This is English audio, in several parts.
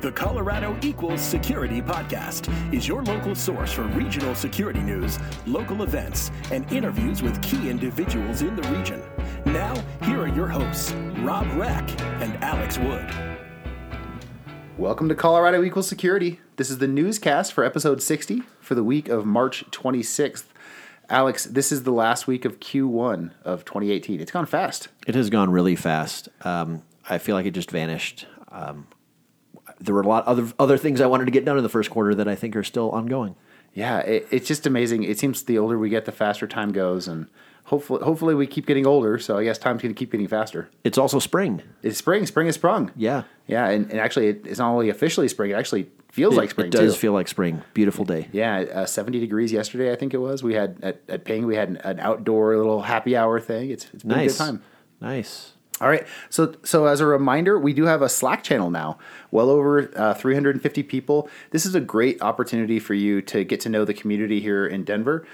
The Colorado Equals Security Podcast is your local source for regional security news, local events, and interviews with key individuals in the region. Now, here are your hosts, Rob Rack and Alex Wood. Welcome to Colorado Equals Security. This is the newscast for episode 60 for the week of March 26th. Alex, this is the last week of Q1 of 2018. It's gone fast. It has gone really fast. I feel like it just vanished. There were a lot of other things I wanted to get done in the first quarter that I think are still ongoing. Yeah, it's just amazing. It seems the older we get, the faster time goes, and hopefully we keep getting older, so I guess time's going to keep getting faster. It's also spring. It's spring. Spring has sprung. Yeah. Yeah, and actually, it's not only officially spring, it actually feels like spring, too. It does feel like spring. Beautiful day. Yeah, 70 degrees yesterday, I think it was. We had, at Ping, we had an outdoor little happy hour thing. It's been nice. A good time. Nice. All right. So as a reminder, we do have a Slack channel now, well over 350 people. This is a great opportunity for you to get to know the community here in Denver.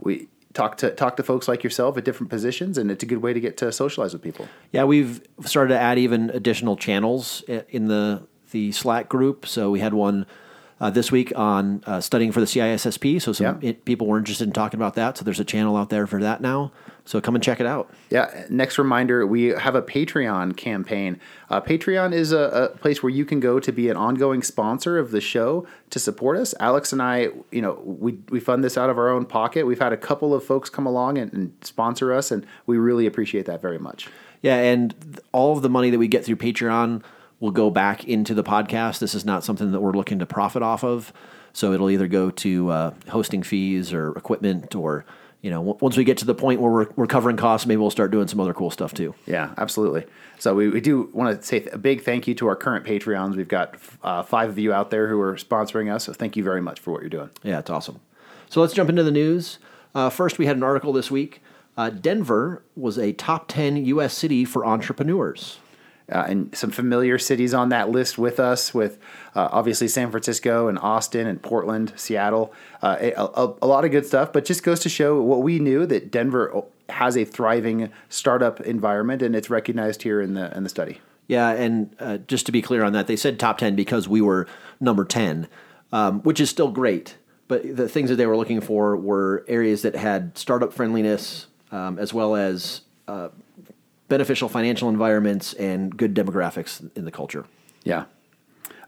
We talk to folks like yourself at different positions, and it's a good way to get to socialize with people. Yeah, we've started to add even additional channels in the Slack group. So we had one this week on studying for the CISSP. So people were interested in talking about that. So there's a channel out there for that now. So come and check it out. Yeah. Next reminder, we have a Patreon campaign. Patreon is a place where you can go to be an ongoing sponsor of the show to support us. Alex and I, we fund this out of our own pocket. We've had a couple of folks come along and sponsor us, and we really appreciate that very much. Yeah. And all of the money that we get through Patreon will go back into the podcast. This is not something that we're looking to profit off of. So it'll either go to hosting fees or equipment, or once we get to the point where we're covering costs, maybe we'll start doing some other cool stuff too. Yeah, absolutely. So we do want to say a big thank you to our current Patreons. We've got five of you out there who are sponsoring us. So thank you very much for what you're doing. Yeah, it's awesome. So let's jump into the news. First, we had an article this week. Denver was a top 10 U.S. city for entrepreneurs. And some familiar cities on that list with us, with obviously San Francisco and Austin and Portland, Seattle, a lot of good stuff. But just goes to show what we knew, that Denver has a thriving startup environment, and it's recognized here in the study. Yeah, and just to be clear on that, they said top 10 because we were number 10, which is still great. But the things that they were looking for were areas that had startup friendliness, as well as beneficial financial environments and good demographics in the culture. Yeah.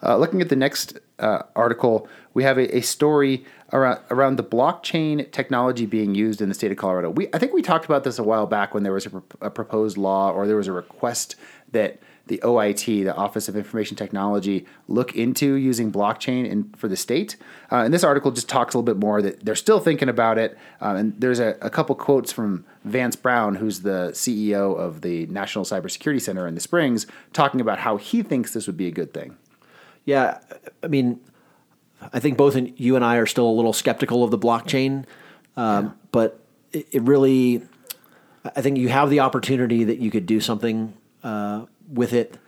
Looking at the next article, we have a story around the blockchain technology being used in the state of Colorado. I think we talked about this a while back when there was a proposed law, or there was a request that the OIT, the Office of Information Technology, look into using blockchain for the state. And this article just talks a little bit more that they're still thinking about it. And there's a couple quotes from Vance Brown, who's the CEO of the National Cybersecurity Center in the Springs, talking about how he thinks this would be a good thing. Yeah, I mean, I think both you and I are still a little skeptical of the blockchain, but it really, I think you have the opportunity that you could do something with it.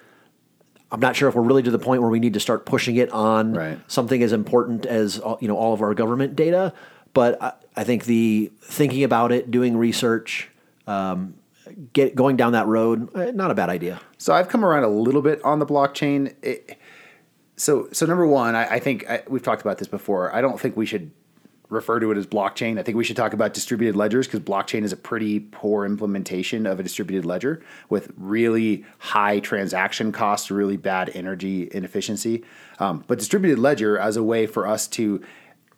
I'm not sure if we're really to the point where we need to start pushing it on something as important as all of our government data. But I think the thinking about it, doing research, going down that road, not a bad idea. So I've come around a little bit on the blockchain. So number one, I think we've talked about this before. I don't think we should refer to it as blockchain. I think we should talk about distributed ledgers, because blockchain is a pretty poor implementation of a distributed ledger with really high transaction costs, really bad energy inefficiency. But distributed ledger as a way for us to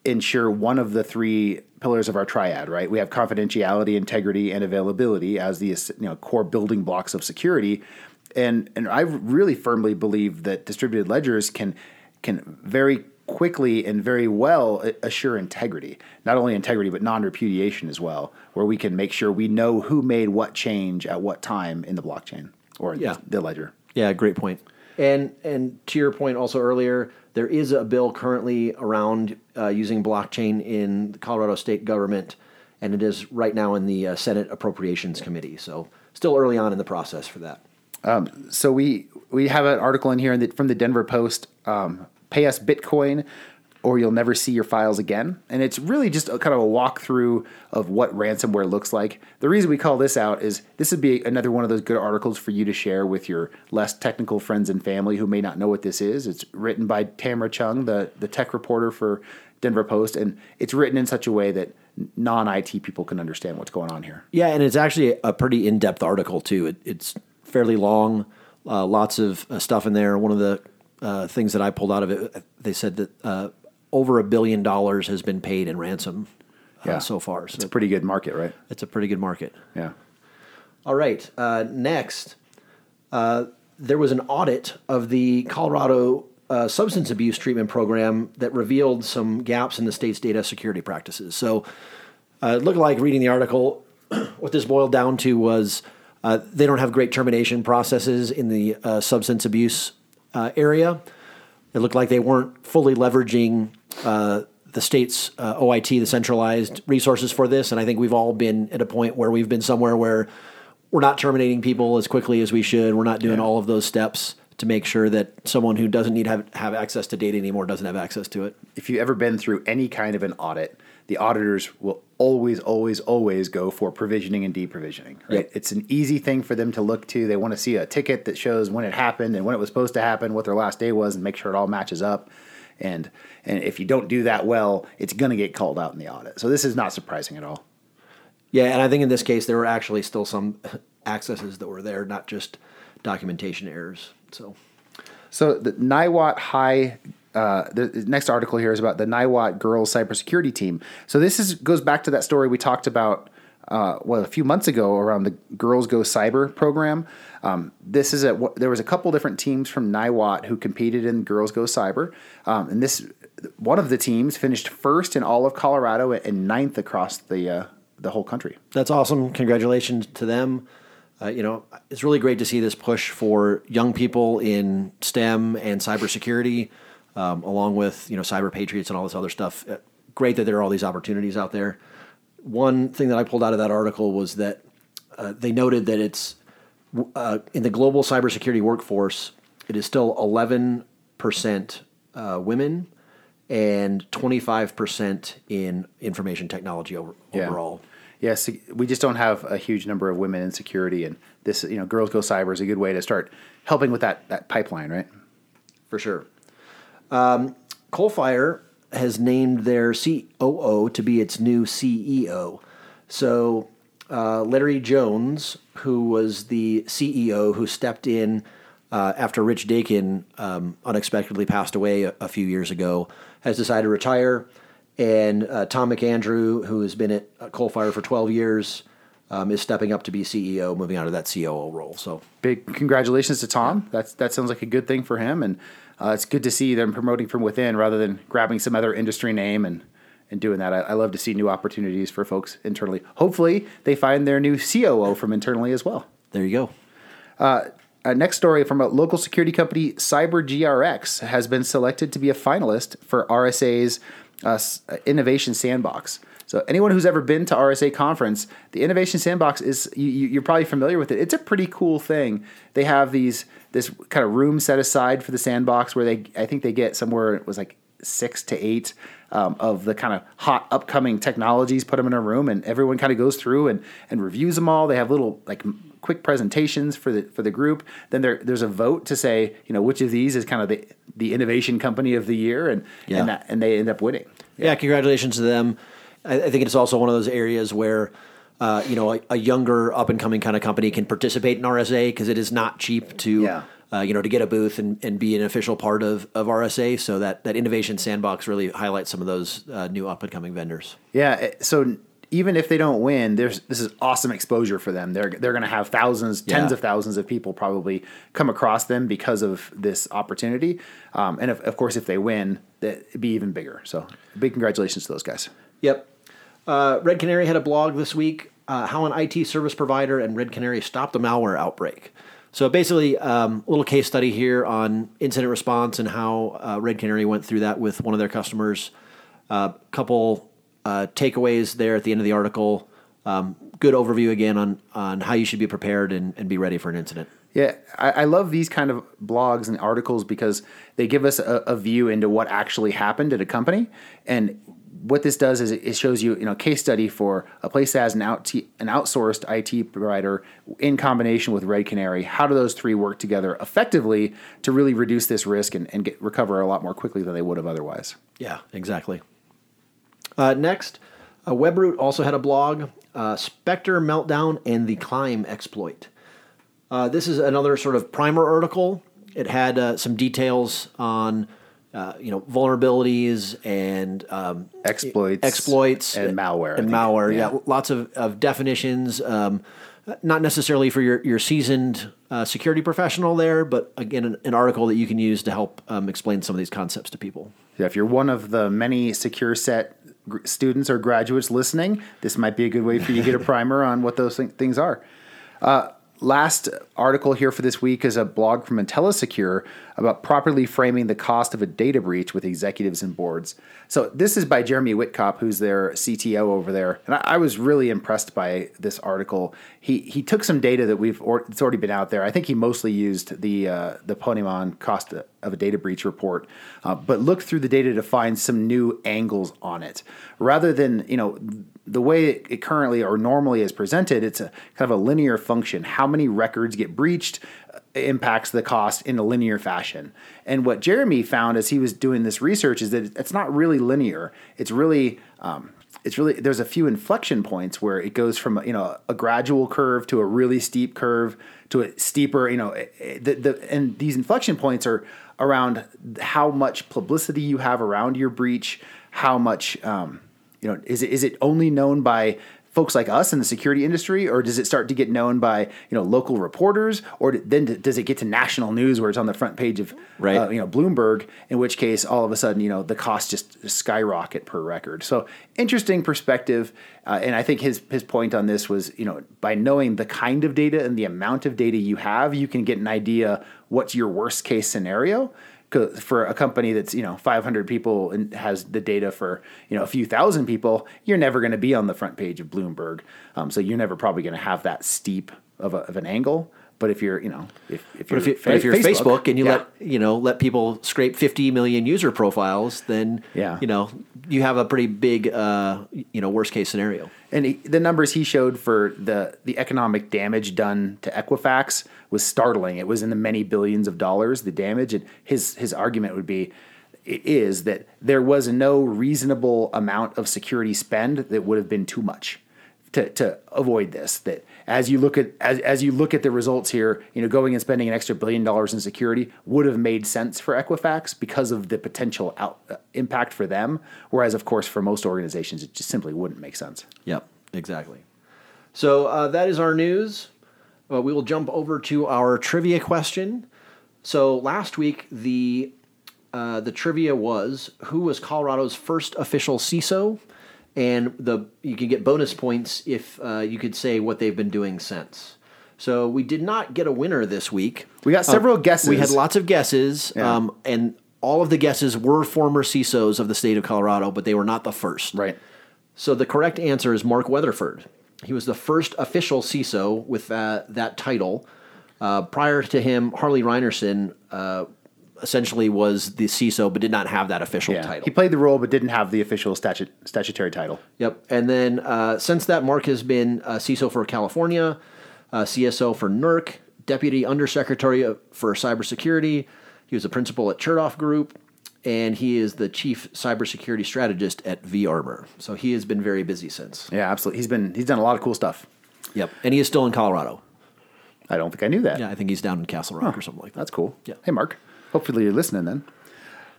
ensure one of the three pillars of our triad, right? We have confidentiality, integrity, and availability as the core building blocks of security. And I really firmly believe that distributed ledgers can very quickly and very well assure integrity, not only integrity, but non-repudiation as well, where we can make sure we know who made what change at what time in the blockchain or in the ledger. Yeah, great point. And to your point also earlier, there is a bill currently around using blockchain in the Colorado state government, and it is right now in the Senate Appropriations Committee. So still early on in the process for that. So we have an article in here from the Denver Post, Pay Us Bitcoin, or you'll never see your files again. And it's really just a kind of a walkthrough of what ransomware looks like. The reason we call this out is this would be another one of those good articles for you to share with your less technical friends and family who may not know what this is. It's written by Tamara Chung, the tech reporter for Denver Post, and it's written in such a way that non-IT people can understand what's going on here. Yeah, and it's actually a pretty in-depth article, too. It's fairly long, lots of stuff in there. One of the things that I pulled out of it, they said that over $1 billion has been paid in ransom so far. So it's a pretty good market, right? It's a pretty good market. Yeah. All right. Next, there was an audit of the Colorado substance abuse treatment program that revealed some gaps in the state's data security practices. So it looked like, reading the article, what this boiled down to was they don't have great termination processes in the substance abuse area. It looked like they weren't fully leveraging the state's OIT, the centralized resources for this. And I think we've all been at a point where we've been somewhere where we're not terminating people as quickly as we should. We're not doing all of those steps to make sure that someone who doesn't need to have access to data anymore doesn't have access to it. If you've ever been through any kind of an audit, the auditors will always go for provisioning and deprovisioning, right? Yep. It's an easy thing for them to look to. They want to see a ticket that shows when it happened and when it was supposed to happen, what their last day was, and make sure it all matches up. And if you don't do that well, it's going to get called out in the audit. So this is not surprising at all. Yeah, and I think in this case, there were actually still some accesses that were there, not just documentation errors. So the Niwot the next article here is about the Niwot Girls Cybersecurity Team. So this goes back to that story we talked about a few months ago around the Girls Go Cyber program. There was a couple different teams from Niwot who competed in Girls Go Cyber, and this one of the teams finished first in all of Colorado and ninth across the whole country. That's awesome! Congratulations to them. It's really great to see this push for young people in STEM and cybersecurity, along with, cyber patriots and all this other stuff. Great that there are all these opportunities out there. One thing that I pulled out of that article was that they noted that it's in the global cybersecurity workforce, it is still 11% women and 25% in information technology overall. Yes, we just don't have a huge number of women in security, and this, Girls Go Cyber is a good way to start helping with that pipeline, right? For sure. Coal Fire has named their COO to be its new CEO. So Larry Jones, who was the CEO who stepped in after Rich Dakin unexpectedly passed away a few years ago, has decided to retire. And Tom McAndrew, who has been at Coal Fire for 12 years, is stepping up to be CEO, moving out of that COO role. So big congratulations to Tom. That sounds like a good thing for him. And it's good to see them promoting from within rather than grabbing some other industry name and doing that. I love to see new opportunities for folks internally. Hopefully they find their new COO from internally as well. There you go. Next story from a local security company, CyberGRX, has been selected to be a finalist for RSA's Innovation Sandbox. So anyone who's ever been to RSA conference, the Innovation Sandbox is, you're probably familiar with it. It's a pretty cool thing. They have this kind of room set aside for the sandbox where I think they get somewhere, it was like 6 to 8 of the kind of hot upcoming technologies, put them in a room, and everyone kind of goes through and reviews them all. They have little like quick presentations for the group. Then there's a vote to say, which of these is kind of the innovation company of the year, and they end up winning. Yeah. Yeah, congratulations to them. I think it's also one of those areas where a younger up and coming kind of company can participate in RSA, because it is not cheap to to get a booth and be an official part of RSA. So that Innovation Sandbox really highlights some of those new up and coming vendors. Yeah. So even if they don't win, this is awesome exposure for them. They're going to have tens of thousands of people probably come across them because of this opportunity. And of course, if they win, it'd be even bigger. So big congratulations to those guys. Yep. Red Canary had a blog this week, how an IT service provider and Red Canary stopped a malware outbreak. So basically, a little case study here on incident response and how Red Canary went through that with one of their customers. Couple takeaways there at the end of the article. Good overview again on how you should be prepared and be ready for an incident. Yeah, I love these kind of blogs and articles because they give us a view into what actually happened at a company. And what this does is it shows you, you know, a case study for a place that has an outsourced IT provider in combination with Red Canary. How do those three work together effectively to really reduce this risk and recover a lot more quickly than they would have otherwise? Yeah, exactly. Next, WebRoot also had a blog, Spectre Meltdown and the Climb Exploit. This is another sort of primer article. It had some details on vulnerabilities and exploits and malware. Yeah, lots of definitions. Not necessarily for your seasoned security professional there, but again, an article that you can use to help explain some of these concepts to people. Yeah, if you're one of the many SecureSet students or graduates listening, this might be a good way for you to get a primer on what those things are. Last article here for this week is a blog from IntelliSecure about properly framing the cost of a data breach with executives and boards. So this is by Jeremy Whitcop, who's their CTO over there. And I was really impressed by this article. He took some data that it's already been out there. I think he mostly used the Ponemon cost of a data breach report, but looked through the data to find some new angles on it. Rather than, the way it currently or normally is presented, it's a kind of a linear function. How many records get breached impacts the cost in a linear fashion. And what Jeremy found as he was doing this research is that it's not really linear. It's really there's a few inflection points where it goes from a gradual curve to a really steep curve to a steeper. And these inflection points are around how much publicity you have around your breach, how much. Is it only known by folks like us in the security industry, or does it start to get known by local reporters, or then does it get to national news where it's on the front page of Bloomberg? In which case, all of a sudden, the costs just skyrocket per record. So interesting perspective, and I think his point on this was by knowing the kind of data and the amount of data you have, you can get an idea what's your worst case scenario. For a company that's 500 people and has the data for a few thousand people, you're never going to be on the front page of Bloomberg, so you're never probably going to have that steep of an angle. But if you're if you're Facebook and you let people scrape 50 million user profiles, then you have a pretty big worst case scenario. And the numbers he showed for the economic damage done to Equifax was startling. It was in the many billions of dollars, the damage. And his argument would be, is that there was no reasonable amount of security spend that would have been too much to avoid this. That as you look at the results here, going and spending an extra $1 billion in security would have made sense for Equifax because of the potential impact for them. Whereas, of course, for most organizations, it just simply wouldn't make sense. Yep, exactly. So that is our news. We will jump over to our trivia question. So last week, the trivia was, who was Colorado's first official CISO? And you can get bonus points if you could say what they've been doing since. So we did not get a winner this week. We got several guesses. We had lots of guesses, and all of the guesses were former CISOs of the state of Colorado, but they were not the first. Right. So the correct answer is Mark Weatherford. He was the first official CISO with that title. Prior to him, Harley Reinerson essentially was the CISO, but did not have that official title. He played the role, but didn't have the official statutory title. Yep. And then since that, Mark has been CISO for California, CSO for NERC, Deputy Undersecretary for Cybersecurity. He was a principal at Chertoff Group, and he is the Chief Cybersecurity Strategist at vArbor. So he has been very busy since. Yeah, absolutely. He's done a lot of cool stuff. Yep. And he is still in Colorado. I don't think I knew that. Yeah, I think he's down in Castle Rock or something like that. That's cool. Yeah. Hey, Mark. Hopefully you're listening then.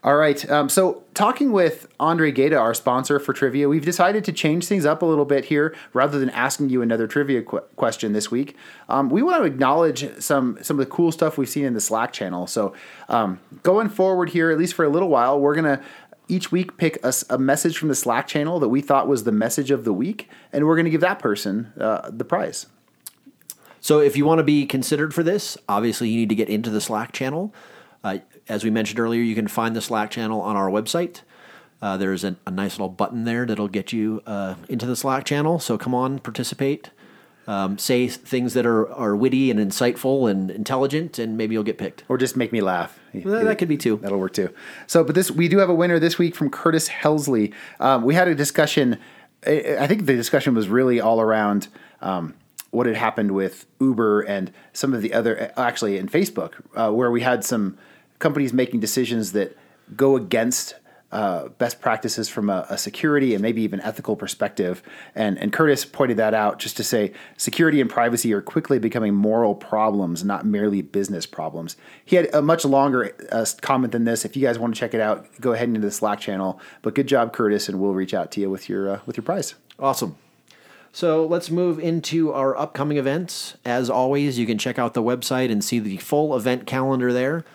All right. So talking with Andre Gaeta, our sponsor for trivia, we've decided to change things up a little bit here. Rather than asking you another trivia question this week, we want to acknowledge some of the cool stuff we've seen in the Slack channel. So going forward here, at least for a little while, we're going to each week pick a message from the Slack channel that we thought was the message of the week, and we're going to give that person the prize. So if you want to be considered for this, obviously you need to get into the Slack channel. As we mentioned earlier, you can find the Slack channel on our website. There's a nice little button there that'll get you into the Slack channel. So come on, participate. Say things that are witty and insightful and intelligent, and maybe you'll get picked. Or just make me laugh. Well, that could be too. That'll work too. So, but this, we do have a winner this week from Curtis Helsley. We had a discussion. I think the discussion was really all around what had happened with Uber and some of the other, actually in Facebook, where we had some companies making decisions that go against best practices from a security and maybe even ethical perspective. And Curtis pointed that out just to say security and privacy are quickly becoming moral problems, not merely business problems. He had a much longer comment than this. If you guys want to check it out, go ahead into the Slack channel. But good job, Curtis, and we'll reach out to you with your prize. Awesome. So let's move into our upcoming events. As always, you can check out the website and see the full event calendar there.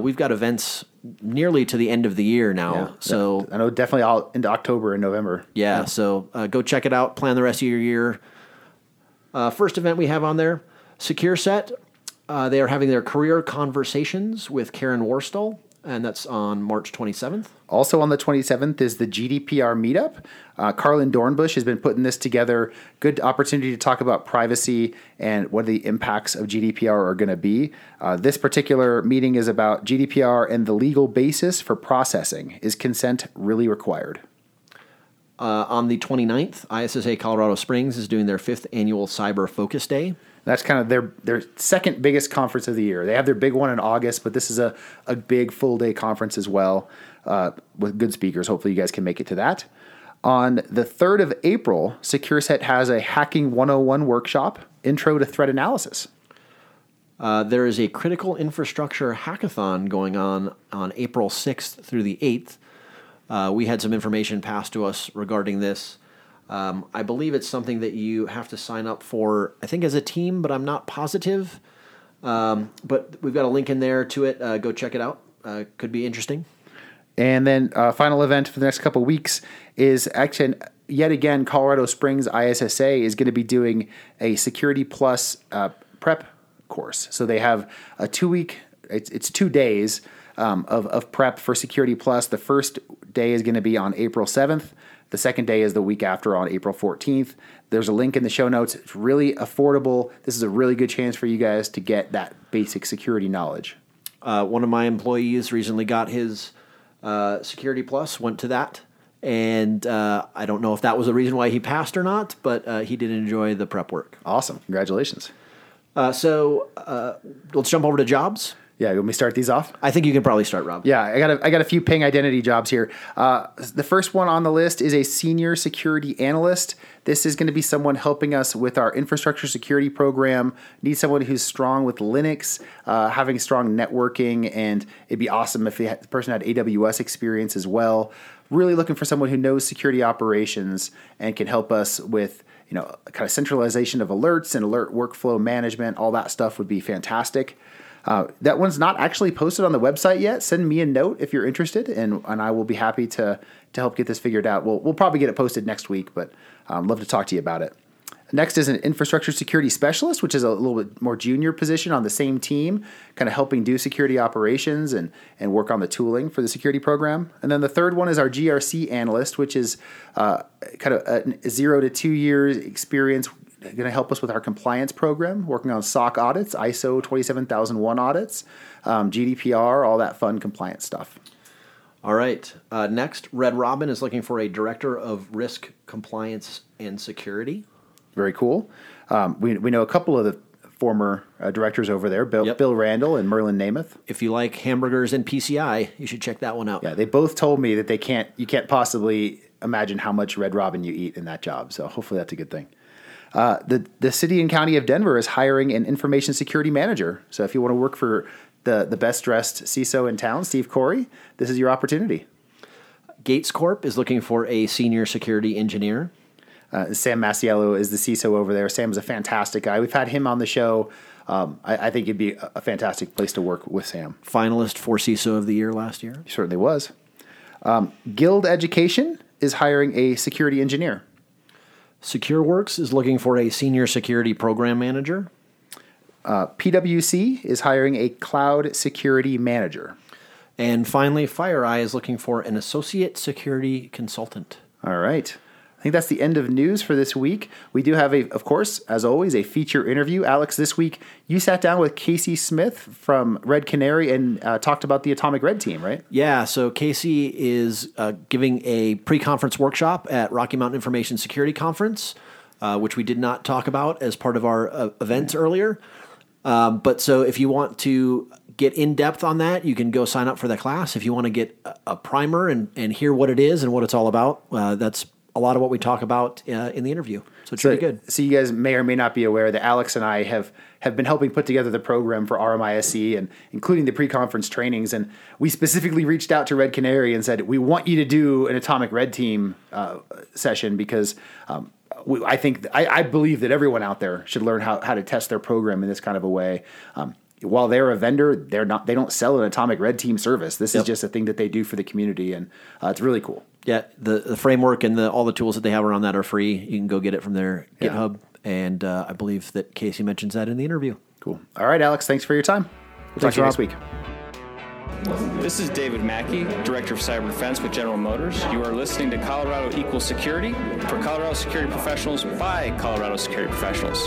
We've got events nearly to the end of the year now. Yeah, so I know definitely all into October and November. Yeah. So go check it out. Plan the rest of your year. First event we have on there, SecureSet. They are having their career conversations with Karen Warstall, and that's on March 27th. Also on the 27th is the GDPR meetup. Carlin Dornbush has been putting this together. Good opportunity to talk about privacy and what the impacts of GDPR are going to be. This particular meeting is about GDPR and the legal basis for processing. Is consent really required? On the 29th, ISSA Colorado Springs is doing their 5th annual Cyber Focus Day. That's kind of their second biggest conference of the year. They have their big one in August, but this is a big full-day conference as well with good speakers. Hopefully you guys can make it to that. On the 3rd of April, SecureSet has a Hacking 101 workshop, Intro to Threat Analysis. There is a critical infrastructure hackathon going on April 6th through the 8th. We had some information passed to us regarding this. I believe it's something that you have to sign up for, I think, as a team, but I'm not positive. But we've got a link in there to it. Go check it out. Could be interesting. And then final event for the next couple of weeks is actually, yet again, Colorado Springs ISSA is going to be doing a Security Plus prep course. So they have a 2-week, it's 2 days of prep for Security Plus. The first day is going to be on April 7th. The second day is the week after on April 14th. There's a link in the show notes. It's really affordable. This is a really good chance for you guys to get that basic security knowledge. One of my employees recently got his Security Plus, went to that, and I don't know if that was the reason why he passed or not, but he did enjoy the prep work. Awesome. Congratulations. So let's jump over to jobs. Yeah, let me start these off. I think you can probably start, Rob. Yeah, I got a few Ping identity jobs here. The first one on the list is a senior security analyst. This is going to be someone helping us with our infrastructure security program. Need someone who's strong with Linux, having strong networking, and it'd be awesome if the person had AWS experience as well. Really looking for someone who knows security operations and can help us with, you know, kind of centralization of alerts and alert workflow management. All that stuff would be fantastic. That one's not actually posted on the website yet. Send me a note if you're interested, and I will be happy to help get this figured out. We'll probably get it posted next week, but I'd love to talk to you about it. Next is an infrastructure security specialist, which is a little bit more junior position on the same team, kind of helping do security operations and work on the tooling for the security program. And then the third one is our GRC analyst, which is kind of a 0 to 2 years experience, going to help us with our compliance program, working on SOC audits, ISO 27001 audits, GDPR, all that fun compliance stuff. All right. Next, Red Robin is looking for a director of risk, compliance, and security. Very cool. We know a couple of the former directors over there, Bill Randall and Merlin Namath. If you like hamburgers and PCI, you should check that one out. Yeah, they both told me that you can't possibly imagine how much Red Robin you eat in that job. So hopefully that's a good thing. The city and county of Denver is hiring an information security manager. So if you want to work for the best dressed CISO in town, Steve Corey, this is your opportunity. Gates Corp is looking for a senior security engineer. Sam Massiello is the CISO over there. Sam is a fantastic guy. We've had him on the show. I think it'd be a fantastic place to work with Sam. Finalist for CISO of the year last year. He certainly was. Guild Education is hiring a security engineer. SecureWorks is looking for a senior security program manager. PwC is hiring a cloud security manager. And finally, FireEye is looking for an associate security consultant. All right. I think that's the end of news for this week. We do have, of course, as always, a feature interview. Alex, this week you sat down with Casey Smith from Red Canary and talked about the Atomic Red Team, right? Yeah, so Casey is giving a pre-conference workshop at Rocky Mountain Information Security Conference, which we did not talk about as part of our event earlier. But so if you want to get in depth on that, you can go sign up for the class. If you want to get a primer and hear what it is and what it's all about, that's a lot of what we talk about in the interview. So it's pretty good. So you guys may or may not be aware that Alex and I have been helping put together the program for RMISC, and including the pre-conference trainings. And we specifically reached out to Red Canary and said, we want you to do an Atomic Red Team session because I believe that everyone out there should learn how to test their program in this kind of a way. While they're a vendor, they don't sell an Atomic Red Team service. This is just a thing that they do for the community, and it's really cool. Yeah, the framework and all the tools that they have around that are free. You can go get it from their GitHub, and I believe that Casey mentions that in the interview. Cool. All right, Alex, thanks for your time. We'll talk to you next week. This is David Mackey, Director of Cyber Defense with General Motors. You are listening to Colorado Equals Security, for Colorado security professionals by Colorado security professionals.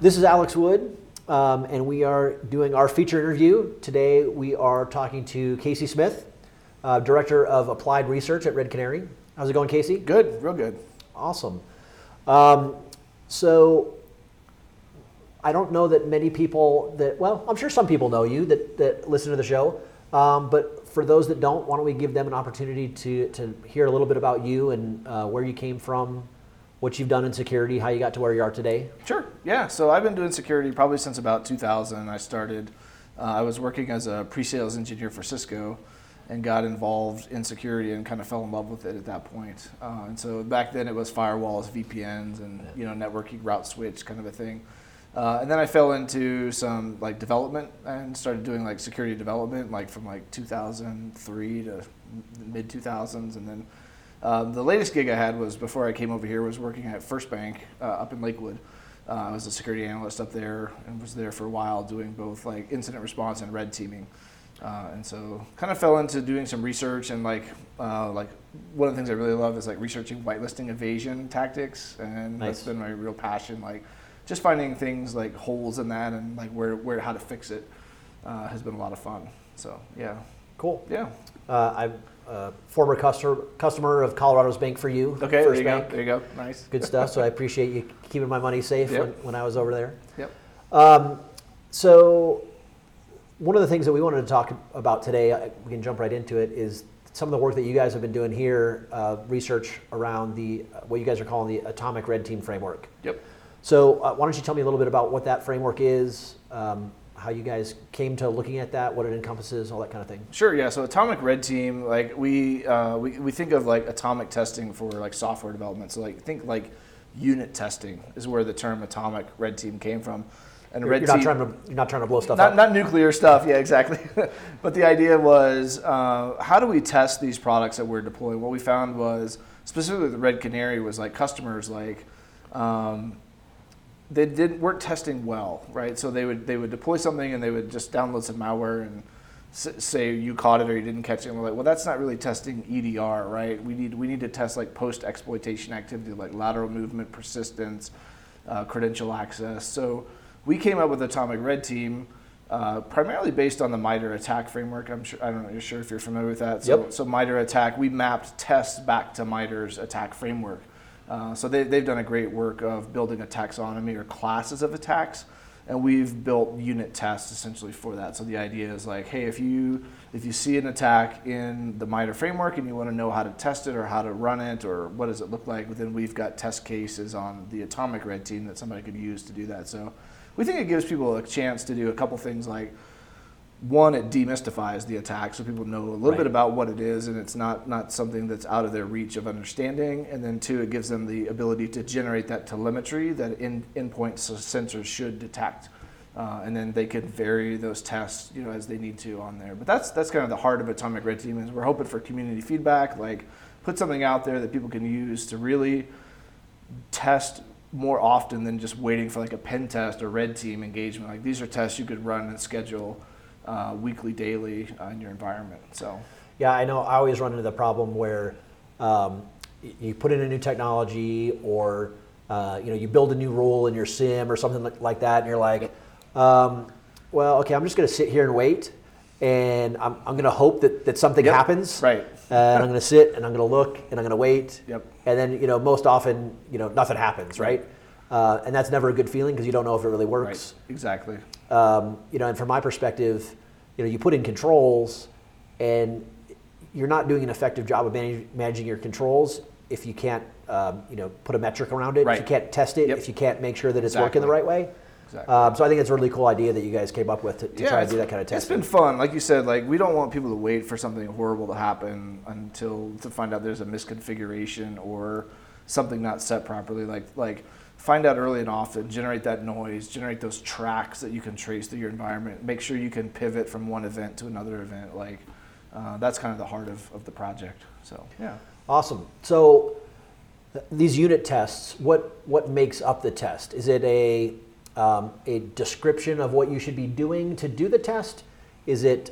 This is Alex Wood, and we are doing our feature interview. Today we are talking to Casey Smith, Director of Applied Research at Red Canary. How's it going, Casey? Good, real good. Awesome. So I don't know that many people I'm sure some people know you that listen to the show, but for those that don't, why don't we give them an opportunity to hear a little bit about you and where you came from, what you've done in security, how you got to where you are today? Sure, yeah. So I've been doing security probably since about 2000. I started, I was working as a pre-sales engineer for Cisco and got involved in security and kind of fell in love with it at that point. And so back then it was firewalls, VPNs, and networking, route switch kind of a thing. And then I fell into some development and started doing security development from 2003 to mid-2000s, and then the latest gig I had was before I came over here was working at First Bank up in Lakewood. I was a security analyst up there and was there for a while doing both incident response and red teaming. And so kind of fell into doing some research and one of the things I really love is researching whitelisting evasion tactics, and Nice. That's been my real passion, just finding things holes in that and where how to fix it has been a lot of fun. So yeah. Cool. Yeah. I'm a former customer of Colorado's bank for you. Okay, First Bank. There you go. Nice. Good stuff. So I appreciate you keeping my money safe when I was over there. Yep. So one of the things that we wanted to talk about today, we can jump right into it, is some of the work that you guys have been doing here, research around the what you guys are calling the Atomic Red Team framework. Yep. So why don't you tell me a little bit about what that framework is, how you guys came to looking at that, what it encompasses, all that kind of thing. Sure, yeah. So Atomic Red Team, we think of atomic testing for software development. So think unit testing is where the term Atomic Red Team came from. And you're not trying to blow stuff up. Not nuclear stuff. Yeah, exactly. But the idea was, how do we test these products that we're deploying? What we found was specifically the Red Canary was customers they weren't testing well, right? So they would deploy something and they would just download some malware and say you caught it or you didn't catch it. And we're that's not really testing EDR, right? We need to test post exploitation activity, lateral movement, persistence, credential access. So we came up with Atomic Red Team primarily based on the MITRE ATT&CK framework. I'm not sure if you're familiar with that. So, So MITRE ATT&CK, we mapped tests back to MITRE's ATT&CK framework. So they've done a great work of building a taxonomy or classes of attacks, and we've built unit tests essentially for that. So the idea is hey, if you see an attack in the MITRE framework and you want to know how to test it or how to run it or what does it look like, then we've got test cases on the Atomic Red Team that somebody could use to do that. So we think it gives people a chance to do a couple things one, it demystifies the attack so people know a little bit about what it is and it's not something that's out of their reach of understanding. And then two, it gives them the ability to generate that telemetry that endpoint sensors should detect. And then they could vary those tests as they need to on there. But that's kind of the heart of Atomic Red Team is we're hoping for community feedback, put something out there that people can use to really test more often than just waiting for a pen test or red team engagement. These are tests you could run and schedule weekly, daily in your environment. So Yeah, I know I always run into the problem where you put in a new technology or you build a new rule in your SIM or something like that, and you're like, well, okay, I'm just going to sit here and wait, and I'm going to hope that something happens. Right. And I'm going to sit, and I'm going to look, and I'm going to wait. Yep. And then, most often, nothing happens, right? And that's never a good feeling because you don't know if it really works. Right. Exactly. And from my perspective, you put in controls, and you're not doing an effective job of managing your controls if you can't, put a metric around it. Right. If you can't test it, if you can't make sure that it's working the right way. Exactly. So I think it's a really cool idea that you guys came up with to try to do that kind of testing. It's been fun. Like you said, we don't want people to wait for something horrible to happen until to find out there's a misconfiguration or something not set properly. Like find out early and often, generate that noise, generate those tracks that you can trace through your environment, make sure you can pivot from one event to another event. That's kind of the heart of the project. So yeah. Awesome. So these unit tests, what makes up the test? Is it a description of what you should be doing to do the test? Is it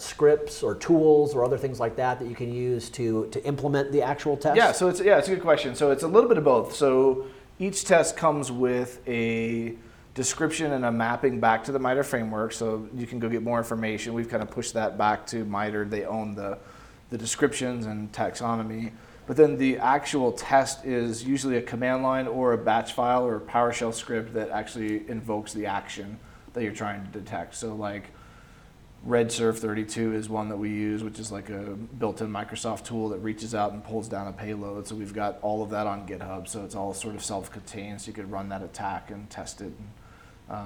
scripts or tools or other things like that you can use to implement the actual test? Yeah, so it's a good question. So it's a little bit of both. So each test comes with a description and a mapping back to the MITRE framework. So you can go get more information. We've kind of pushed that back to MITRE. They own the descriptions and taxonomy. But then the actual test is usually a command line or a batch file or a PowerShell script that actually invokes the action that you're trying to detect. So RedServe32 is one that we use, which is a built-in Microsoft tool that reaches out and pulls down a payload. So we've got all of that on GitHub. So it's all sort of self-contained. So you could run that attack and test it.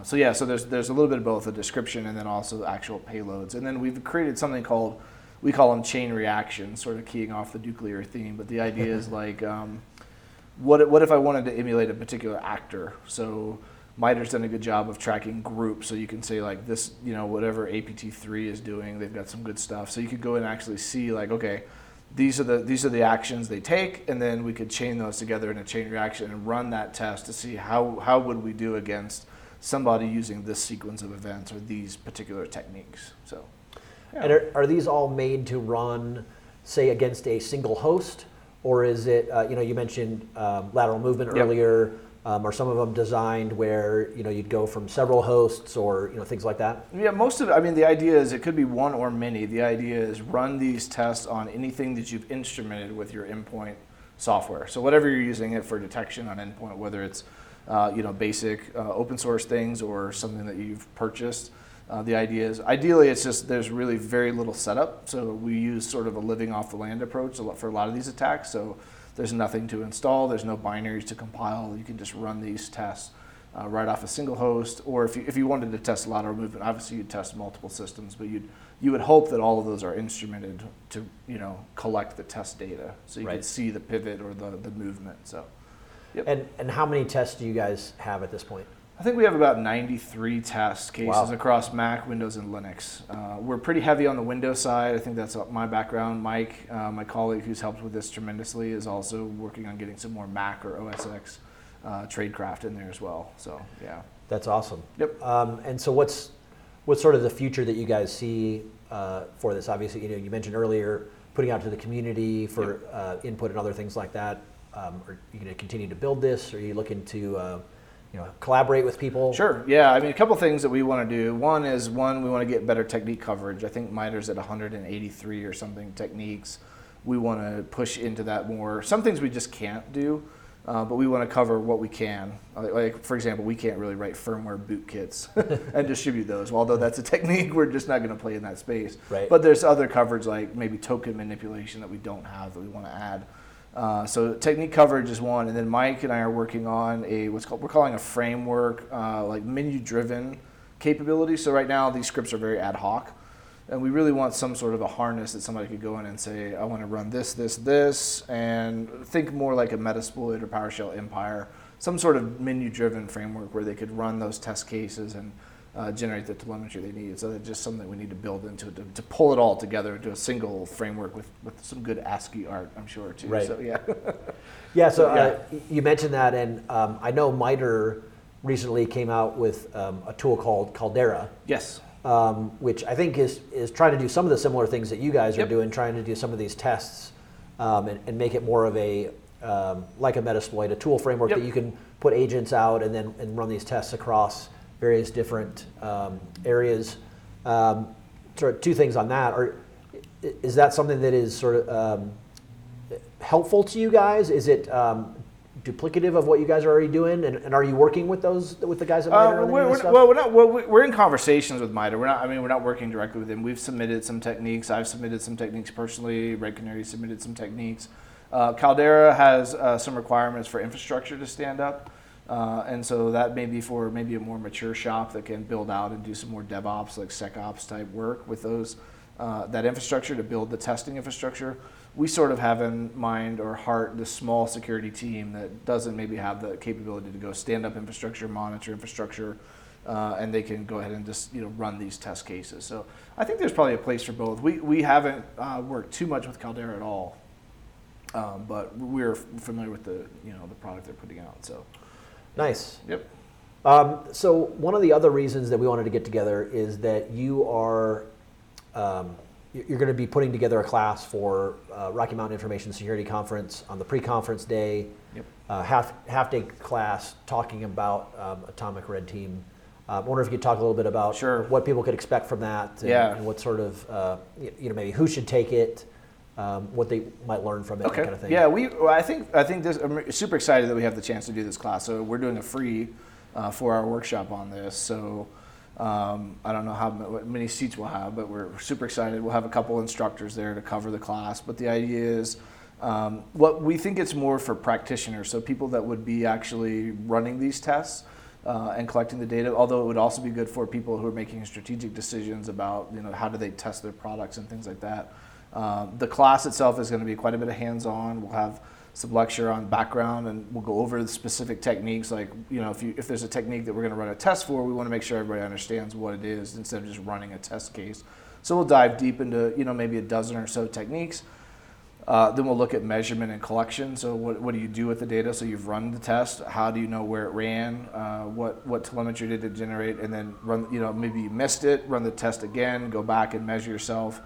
So there's a little bit of both a description and then also the actual payloads. And then we've created something called, we call them chain reactions, sort of keying off the nuclear theme. But the idea is what if I wanted to emulate a particular actor? So MITRE's done a good job of tracking groups. So you can say this, whatever APT3 is doing, they've got some good stuff. So you could go and actually see okay, these are the actions they take, and then we could chain those together in a chain reaction and run that test to see how would we do against somebody using this sequence of events or these particular techniques. So. Yeah. And are these all made to run, say, against a single host, or is it? You mentioned lateral movement earlier. Are some of them designed where you'd go from several hosts or things like that? Yeah, most of it. I mean, the idea is it could be one or many. The idea is run these tests on anything that you've instrumented with your endpoint software. So whatever you're using it for detection on endpoint, whether it's basic open source things or something that you've purchased. The idea is, ideally, it's just there's really very little setup. So we use sort of a living off the land approach for a lot of these attacks. So there's nothing to install. There's no binaries to compile. You can just run these tests right off a single host. Or if you wanted to test lateral movement, obviously you'd test multiple systems. But you would hope that all of those are instrumented to collect the test data. So you can see the pivot or the movement. So, yep. And how many tests do you guys have at this point? I think we have about 93 test cases across Mac, Windows, and Linux. We're pretty heavy on the Windows side. I think that's my background. Mike, my colleague who's helped with this tremendously, is also working on getting some more Mac or OS X tradecraft in there as well. So, yeah. That's awesome. Yep. And so what's sort of the future that you guys see for this? Obviously, you mentioned earlier putting out to the community for input and other things like that. Are you going to continue to build this? Or are you looking to... collaborate with people? Sure, yeah. I mean, a couple things that we want to do. One, we want to get better technique coverage. I think MITRE's at 183 or something techniques. We want to push into that more. Some things we just can't do, but we want to cover what we can. Like, for example, we can't really write firmware bootkits and distribute those. Although that's a technique, we're just not going to play in that space. Right. But there's other coverage, like maybe token manipulation that we don't have that we want to add. So technique coverage is one, and then Mike and I are working on we're calling a framework, menu-driven capability. So right now these scripts are very ad hoc, and we really want some sort of a harness that somebody could go in and say, I want to run this, this, this, and think more like a Metasploit or PowerShell Empire, some sort of menu-driven framework where they could run those test cases and generate the telemetry they need. So that's just something we need to build into it to pull it all together into a single framework with some good ASCII art, I'm sure, too. Right. So, yeah. Yeah, you mentioned that, and I know MITRE recently came out with a tool called Caldera. Yes. which I think is trying to do some of the similar things that you guys are doing, trying to do some of these tests and make it more of a, like a Metasploit, a tool framework that you can put agents out and then and run these tests across various different areas. Sort of two things on that. Is that something that is sort of helpful to you guys? Is it duplicative of what you guys are already doing? And are you working with those with the guys at MITRE? We're in conversations with MITRE. We're not working directly with them. We've submitted some techniques. I've submitted some techniques personally. Red Canary submitted some techniques. Caldera has some requirements for infrastructure to stand up. And so that may be for maybe a more mature shop that can build out and do some more DevOps, like SecOps type work with those that infrastructure to build the testing infrastructure. We sort of have in mind or heart the small security team that doesn't maybe have the capability to go stand up infrastructure, monitor infrastructure, and they can go ahead and just run these test cases. So I think there's probably a place for both. We haven't worked too much with Caldera at all, but we're familiar with the the product they're putting out. So. Nice. Yep. So one of the other reasons that we wanted to get together is that you are you're going to be putting together a class for Rocky Mountain Information Security Conference on the pre-conference day, half-day class talking about Atomic Red Team. I wonder if you could talk a little bit about what people could expect from that and what sort of maybe who should take it. What they might learn from it, that kind of thing. Yeah, I think this. I'm super excited that we have the chance to do this class. So we're doing a free 4-hour workshop on this. So I don't know how many seats we'll have, but we're super excited. We'll have a couple instructors there to cover the class. But the idea is, what we think it's more for practitioners, so people that would be actually running these tests and collecting the data. Although it would also be good for people who are making strategic decisions about how do they test their products and things like that. The class itself is going to be quite a bit of hands-on. We'll have some lecture on background, and we'll go over the specific techniques. Like, if there's a technique that we're going to run a test for, we want to make sure everybody understands what it is instead of just running a test case. So we'll dive deep into, maybe a dozen or so techniques. Then we'll look at measurement and collection. So what do you do with the data? So you've run the test. How do you know where it ran? What telemetry did it generate? And then run, maybe you missed it, run the test again, go back and measure yourself.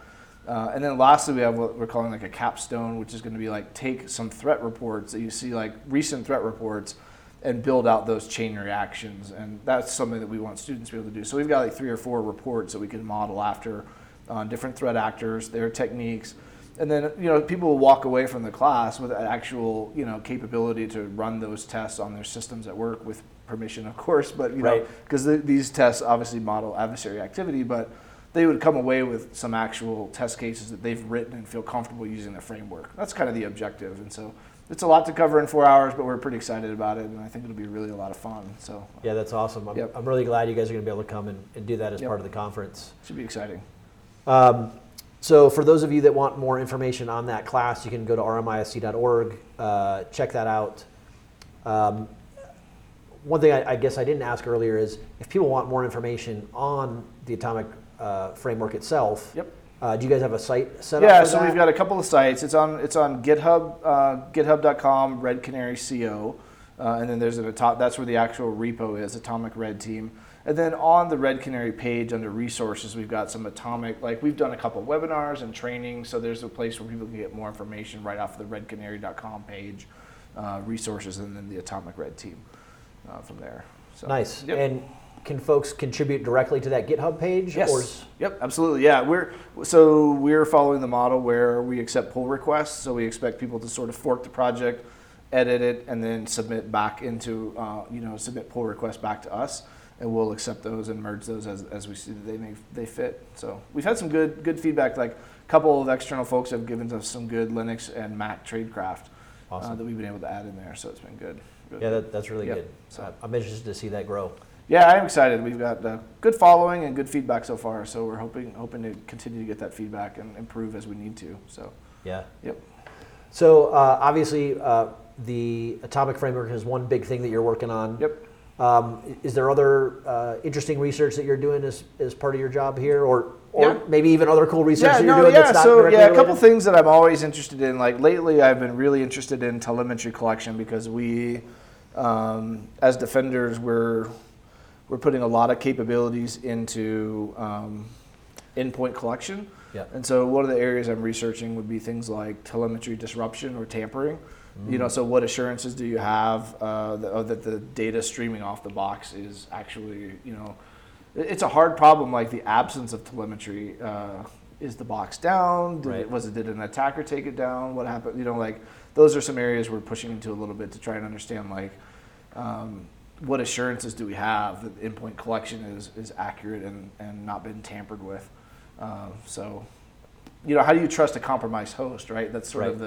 And then lastly, we have what we're calling like a capstone, which is going to be like take some threat reports that you see, like recent threat reports, and build out those chain reactions. And that's something that we want students to be able to do. So we've got like 3 or 4 reports that we can model after on different threat actors, their techniques. And then, people will walk away from the class with an actual, capability to run those tests on their systems at work with permission, of course, but, because these tests obviously model adversary activity, but they would come away with some actual test cases that they've written and feel comfortable using the framework. That's kind of the objective. And so it's a lot to cover in 4 hours, but we're pretty excited about it. And I think it'll be really a lot of fun. So yeah, that's awesome. I'm really glad you guys are going to be able to come and do that as part of the conference. Should be exciting. So for those of you that want more information on that class, you can go to rmisc.org, check that out. One thing I guess I didn't ask earlier is if people want more information on the Atomic framework itself. Do you guys have a site set up? Yeah, so we've got a couple of sites. It's on GitHub, github.com, Red Canary CO, and then there's that's where the actual repo is, Atomic Red Team. And then on the Red Canary page under resources, we've got some Atomic, like we've done a couple of webinars and training, so there's a place where people can get more information right off the redcanary.com page, resources, and then the Atomic Red Team from there. So, nice. Yep. And can folks contribute directly to that GitHub page? Yes. Yep, absolutely. Yeah, we're following the model where we accept pull requests. So we expect people to sort of fork the project, edit it, and then submit back into submit pull requests back to us, and we'll accept those and merge those as we see that they fit. So we've had some good feedback. Like a couple of external folks have given us some good Linux and Mac tradecraft that we've been able to add in there. So it's been good. Yeah, that's really good. So I'm interested to see that grow. Yeah, I'm excited. We've got good following and good feedback so far, so we're hoping to continue to get that feedback and improve as we need to. So yeah. Yep. So obviously, the Atomic framework is one big thing that you're working on. Yep. Is there other interesting research that you're doing as part of your job here, or maybe even other cool research that you're doing that's not directly related? A couple things that I'm always interested in. Like lately, I've been really interested in telemetry collection because we, as defenders, we're We're putting a lot of capabilities into endpoint collection. Yeah. And so one of the areas I'm researching would be things like telemetry disruption or tampering. Mm. You know, so what assurances do you have that the data streaming off the box is actually, you know, it's a hard problem. Like the absence of telemetry, is the box down? Did an attacker take it down? What happened? You know, like those are some areas we're pushing into a little bit to try and understand like what assurances do we have that the endpoint collection is accurate and not been tampered with. So, you know, how do you trust a compromised host, right? That's sort of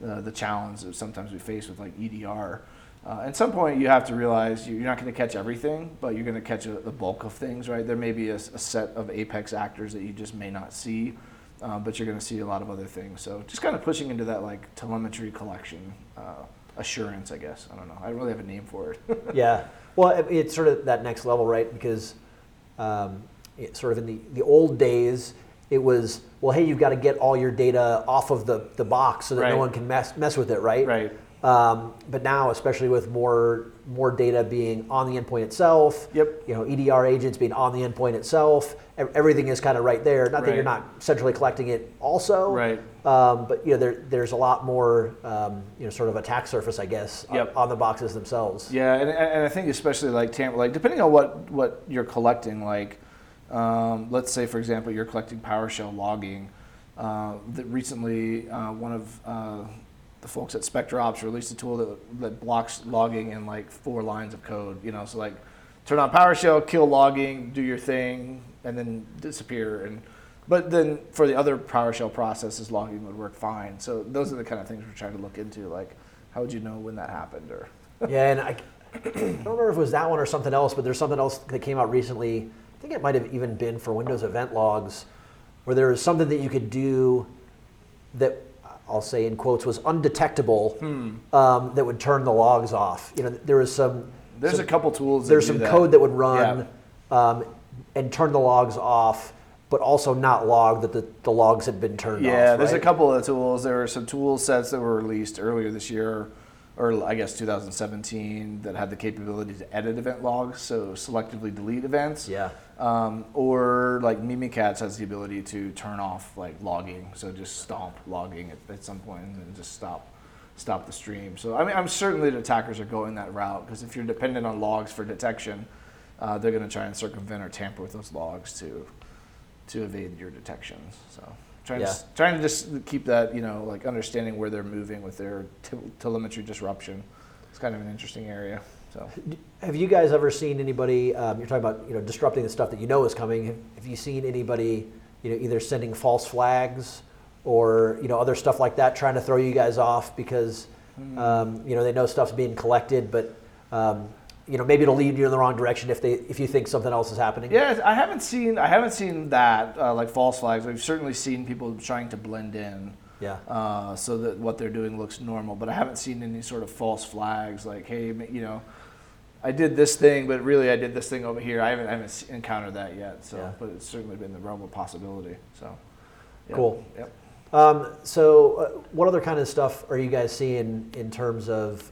the challenge that sometimes we face with like EDR. At some point, you have to realize you're not going to catch everything, but you're going to catch the bulk of things, right? There may be a set of apex actors that you just may not see, but you're going to see a lot of other things. So just kind of pushing into that like telemetry collection assurance, I guess. I don't know. I don't really have a name for it. Yeah. Well, it's sort of that next level, right? Because sort of in the old days, it was, well, hey, you've got to get all your data off of the box so that no one can mess with it, right? Right. But now, especially with more data being on the endpoint itself, you know, EDR agents being on the endpoint itself, everything is kind of right there. Not that you're not centrally collecting it also, but you know, there's a lot more, you know, sort of attack surface, I guess, on the boxes themselves. Yeah, and I think especially like depending on what you're collecting, like let's say for example you're collecting PowerShell logging. That recently one of the folks at SpectraOps released a tool that blocks logging in like 4 lines of code, you know, so like turn on PowerShell, kill logging, do your thing, and then disappear. But then for the other PowerShell processes, logging would work fine. So those are the kind of things we're trying to look into, like how would you know when that happened? Or and I don't remember if it was that one or something else, but there's something else that came out recently. I think it might have even been for Windows event logs, where there was something that you could do that, I'll say in quotes, was undetectable, that would turn the logs off. You know, there was some. There's a couple tools. There's some code that would run and turn the logs off, but also not log that the logs had been turned off. Yeah, there's a couple of tools. There were some tool sets that were released earlier this year, or I guess 2017, that had the capability to edit event logs, so selectively delete events. Yeah. Or like Mimikatz has the ability to turn off like logging, so just stomp logging at some point and just stop the stream. So I mean, I'm certainly that attackers are going that route, because if you're dependent on logs for detection, they're going to try and circumvent or tamper with those logs to evade your detections. So trying to just keep that, you know, like understanding where they're moving with their telemetry disruption. It's kind of an interesting area. So, have you guys ever seen anybody? You're talking about, you know, disrupting the stuff that you know is coming. Have you seen anybody, you know, either sending false flags or, you know, other stuff like that, trying to throw you guys off because you know, they know stuff's being collected, but you know, maybe it'll lead you in the wrong direction if you think something else is happening? Yeah, I haven't seen that like false flags. We've certainly seen people trying to blend in. Yeah. So that what they're doing looks normal, but I haven't seen any sort of false flags like, hey, you know, I did this thing, but really I did this thing over here. I haven't encountered that yet. So, but it's certainly been the realm of possibility. So, cool. Yep. What other kind of stuff are you guys seeing in terms of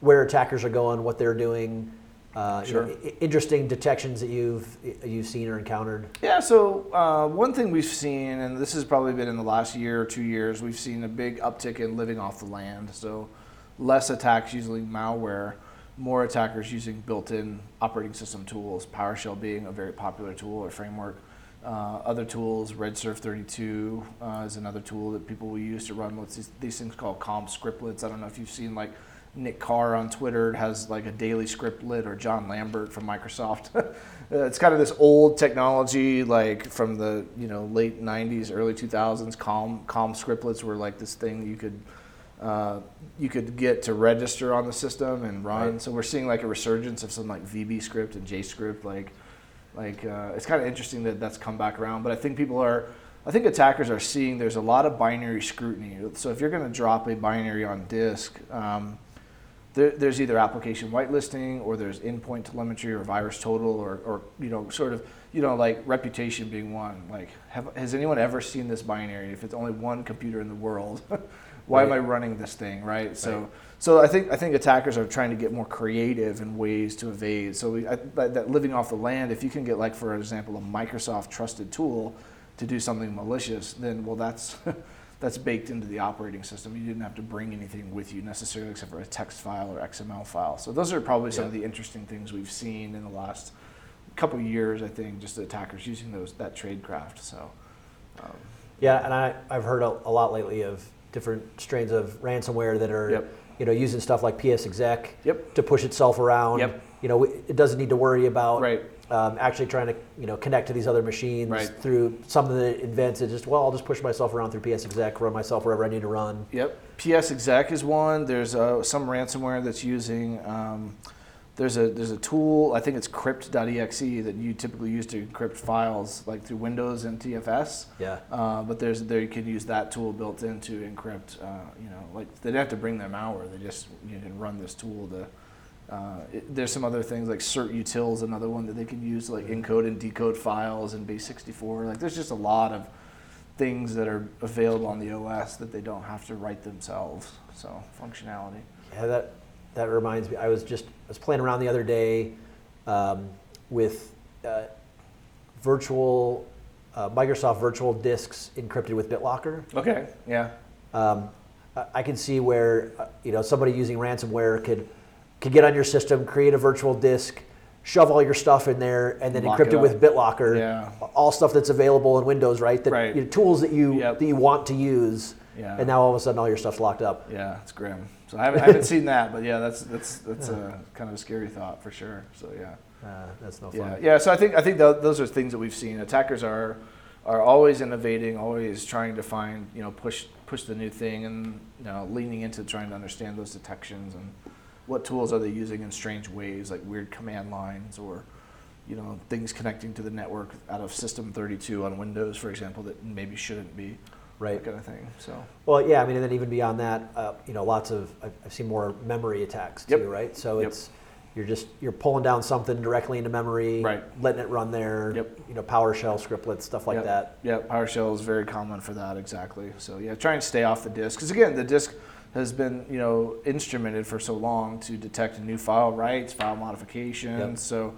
where attackers are going, what they're doing? Sure. You know, interesting detections that you've seen or encountered. Yeah, so one thing we've seen, and this has probably been in the last year or 2 years, we've seen a big uptick in living off the land. So less attacks using malware, more attackers using built-in operating system tools, PowerShell being a very popular tool or framework. Other tools, RedSurf32 is another tool that people will use to run what's these things called comp scriptlets. I don't know if you've seen like Nick Carr on Twitter has like a daily scriptlet, or John Lambert from Microsoft. It's kind of this old technology, like from the, you know, late 90s, early 2000s. Calm scriptlets were like this thing you could get to register on the system and run. Right. So we're seeing like a resurgence of some like VB script and JScript. It's kind of interesting that's come back around. But I think attackers are seeing there's a lot of binary scrutiny. So if you're going to drop a binary on disk. There's either application whitelisting, or there's endpoint telemetry, or virus total, or you know, sort of, you know, like reputation being one. Like, has anyone ever seen this binary? If it's only one computer in the world, why am I running this thing, right? So So I think attackers are trying to get more creative in ways to evade. So that living off the land, if you can get, like, for example, a Microsoft trusted tool to do something malicious, then, well, that's that's baked into the operating system. You didn't have to bring anything with you necessarily except for a text file or XML file. So those are probably some of the interesting things we've seen in the last couple of years, I think, just the attackers using that tradecraft. So, and I've heard a lot lately of different strains of ransomware that are using stuff like PSExec to push itself around. It doesn't need to worry about actually trying to connect to these other machines through something that it invents. It just, well, I'll just push myself around through PSExec, run myself wherever I need to run. PSExec is one. There's some ransomware that's using. There's a tool, I think it's crypt.exe, that you typically use to encrypt files, like through Windows and TFS. But there you can use that tool built in to encrypt. They don't have to bring their malware. They just, you can run this tool to. There's some other things like certutil is another one that they can use to encode and decode files in base64. There's just a lot of things that are available on the OS that they don't have to write themselves. So functionality. Yeah, that reminds me. I was playing around the other day with Microsoft virtual disks encrypted with BitLocker. Okay. Yeah. I can see where somebody using ransomware could get on your system, create a virtual disk, shove all your stuff in there, and then encrypt it with BitLocker. Yeah. All stuff that's available in Windows, right? Tools that you that you want to use. Yeah. And now all of a sudden all your stuff's locked up. Yeah, it's grim. So I haven't seen that, but yeah, that's a kind of a scary thought for sure. So that's no fun. Yeah. So I think those are things that we've seen. Attackers are always innovating, always trying to find push the new thing, and leaning into trying to understand those detections and what tools are they using in strange ways, like weird command lines or things connecting to the network out of System 32 on Windows, for example, that maybe shouldn't be. Right, that kind of thing. So. Well, yeah. I mean, and then even beyond that, lots of I've seen more memory attacks too, right? So it's you're pulling down something directly into memory, letting it run there. PowerShell scriptlets, stuff like that. Yeah, PowerShell is very common for that. Exactly. So try and stay off the disk, because again, the disk has been instrumented for so long to detect new file writes, file modifications. So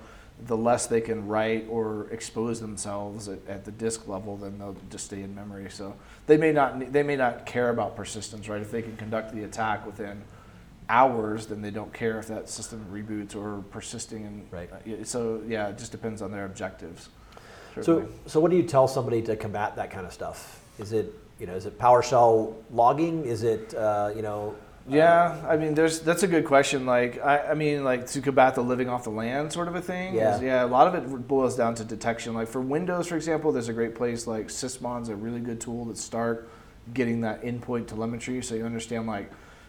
the less they can write or expose themselves at the disk level, then they'll just stay in memory. So they may not care about persistence, right? If they can conduct the attack within hours, then they don't care if that system reboots or persisting. And so it just depends on their objectives. So what do you tell somebody to combat that kind of stuff? Is it is it PowerShell logging? Is it Yeah, I mean, that's a good question. To combat the living off the land sort of a thing. Yeah, a lot of it boils down to detection. Like for Windows, for example, there's a great place like Sysmon's a really good tool that start getting that endpoint telemetry, so you understand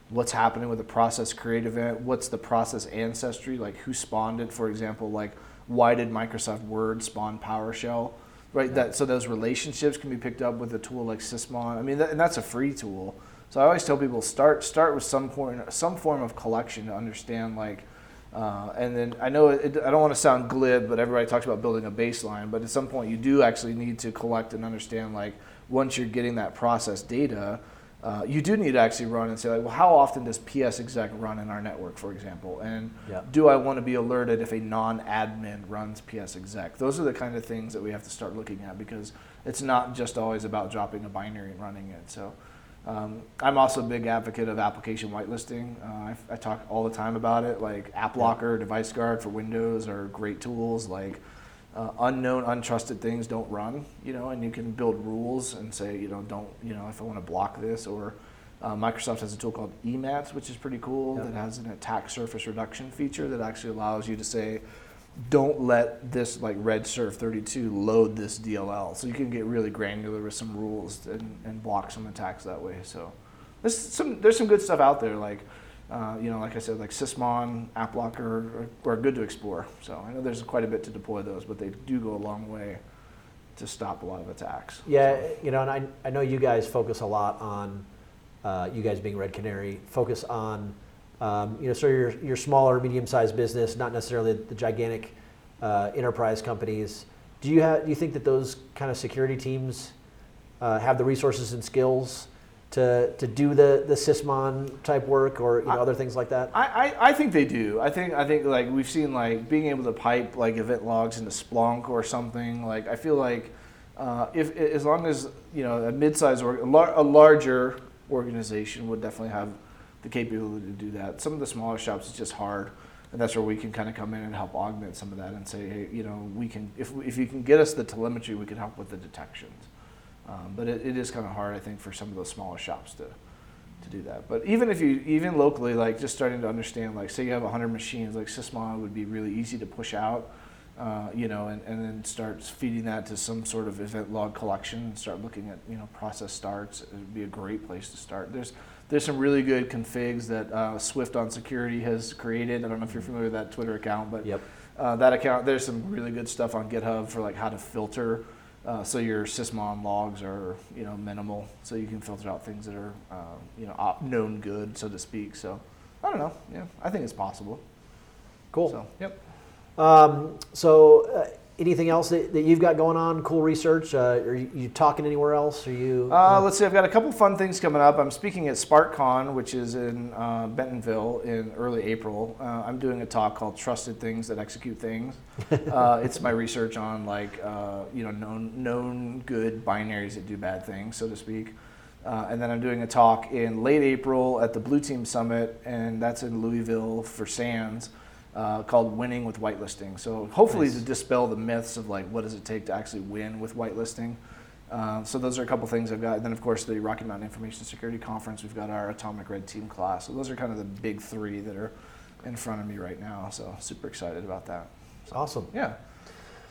what's happening with a process create event, what's the process ancestry, who spawned it, for example, why did Microsoft Word spawn PowerShell, right? That so those relationships can be picked up with a tool like Sysmon. I mean, and that's a free tool. So I always tell people start with some form of collection to understand and then I know I don't want to sound glib, but everybody talks about building a baseline, but at some point you do actually need to collect and understand once you're getting that process data, you do need to actually run and say how often does PSExec run in our network, for example, and do I want to be alerted if a non-admin runs PSExec? Those are the kind of things that we have to start looking at, because it's not just always about dropping a binary and running it. So. I'm also a big advocate of application whitelisting. I talk all the time about it. AppLocker, DeviceGuard for Windows are great tools. Unknown, untrusted things don't run. And you can build rules and say don't if I want to block this. Or Microsoft has a tool called EMATS, which is pretty cool. That has an attack surface reduction feature that actually allows you to say don't let this RedSurf32 load this DLL. So you can get really granular with some rules and block some attacks that way. So there's some good stuff out there. Sysmon, AppLocker are good to explore. So I know there's quite a bit to deploy those, but they do go a long way to stop a lot of attacks. Yeah, so. And I know you guys focus a lot on, you guys being Red Canary, focus on so your smaller, medium-sized business, not necessarily the gigantic enterprise companies. Do you think that those kind of security teams have the resources and skills to do the SysMon type work or other things like that? I think they do. I think like we've seen like being able to pipe like event logs into Splunk or something. Like I feel like if as long as a mid-sized a larger organization would definitely have the capability to do that. Some of the smaller shops it's just hard, and that's where we can kind of come in and help augment some of that and say, hey, we can if you can get us the telemetry, we can help with the detections. But it is kind of hard, I think, for some of those smaller shops to do that. But even if even locally, like just starting to understand, like say you have 100 machines, like SysMon would be really easy to push out, and then start feeding that to some sort of event log collection and start looking at, process starts. It would be a great place to start. There's some really good configs that Swift on Security has created. I don't know if you're familiar with that Twitter account, but yep. That account, there's some really good stuff on GitHub for like how to filter. So your SysMon logs are, minimal, so you can filter out things that are, known good, so to speak. So, I don't know. Yeah, I think it's possible. Cool. So, yep. Anything else that you've got going on? Cool research? Are you talking anywhere else? Are you? Let's see. I've got a couple fun things coming up. I'm speaking at SparkCon, which is in Bentonville in early April. I'm doing a talk called "Trusted Things That Execute Things." It's my research on known good binaries that do bad things, so to speak. And then I'm doing a talk in late April at the Blue Team Summit, and that's in Louisville for SANS. Called Winning with Whitelisting. So hopefully nice. To dispel the myths of like what does it take to actually win with whitelisting. So those are a couple things I've got. And then of course the Rocky Mountain Information Security Conference, we've got our Atomic Red Team class. So those are kind of the big three that are in front of me right now. So super excited about that. So, awesome. Yeah.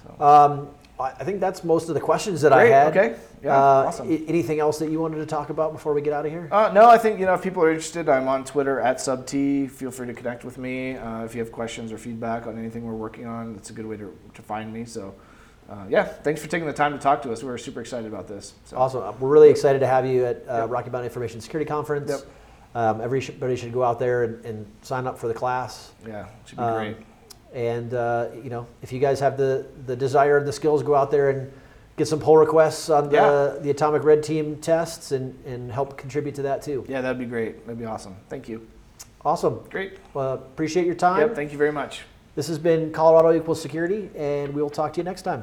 So. I think that's most of the questions that Great. I had. Okay. Yeah, awesome. Anything else that you wanted to talk about before we get out of here? No, I think, if people are interested, I'm on Twitter @SubT. Feel free to connect with me. If you have questions or feedback on anything we're working on, that's a good way to find me. So, thanks for taking the time to talk to us. We're super excited about this. So. Awesome. We're really excited to have you at Rocky Mountain Information Security Conference. Yep. Everybody should go out there and sign up for the class. Yeah, it should be great. And, if you guys have the desire and the skills, go out there and get some pull requests on the Atomic Red Team tests and help contribute to that too. Yeah, that'd be great. That'd be awesome. Thank you. Awesome. Great. Well, appreciate your time. Yep, thank you very much. This has been Colorado Equals Security, and we will talk to you next time.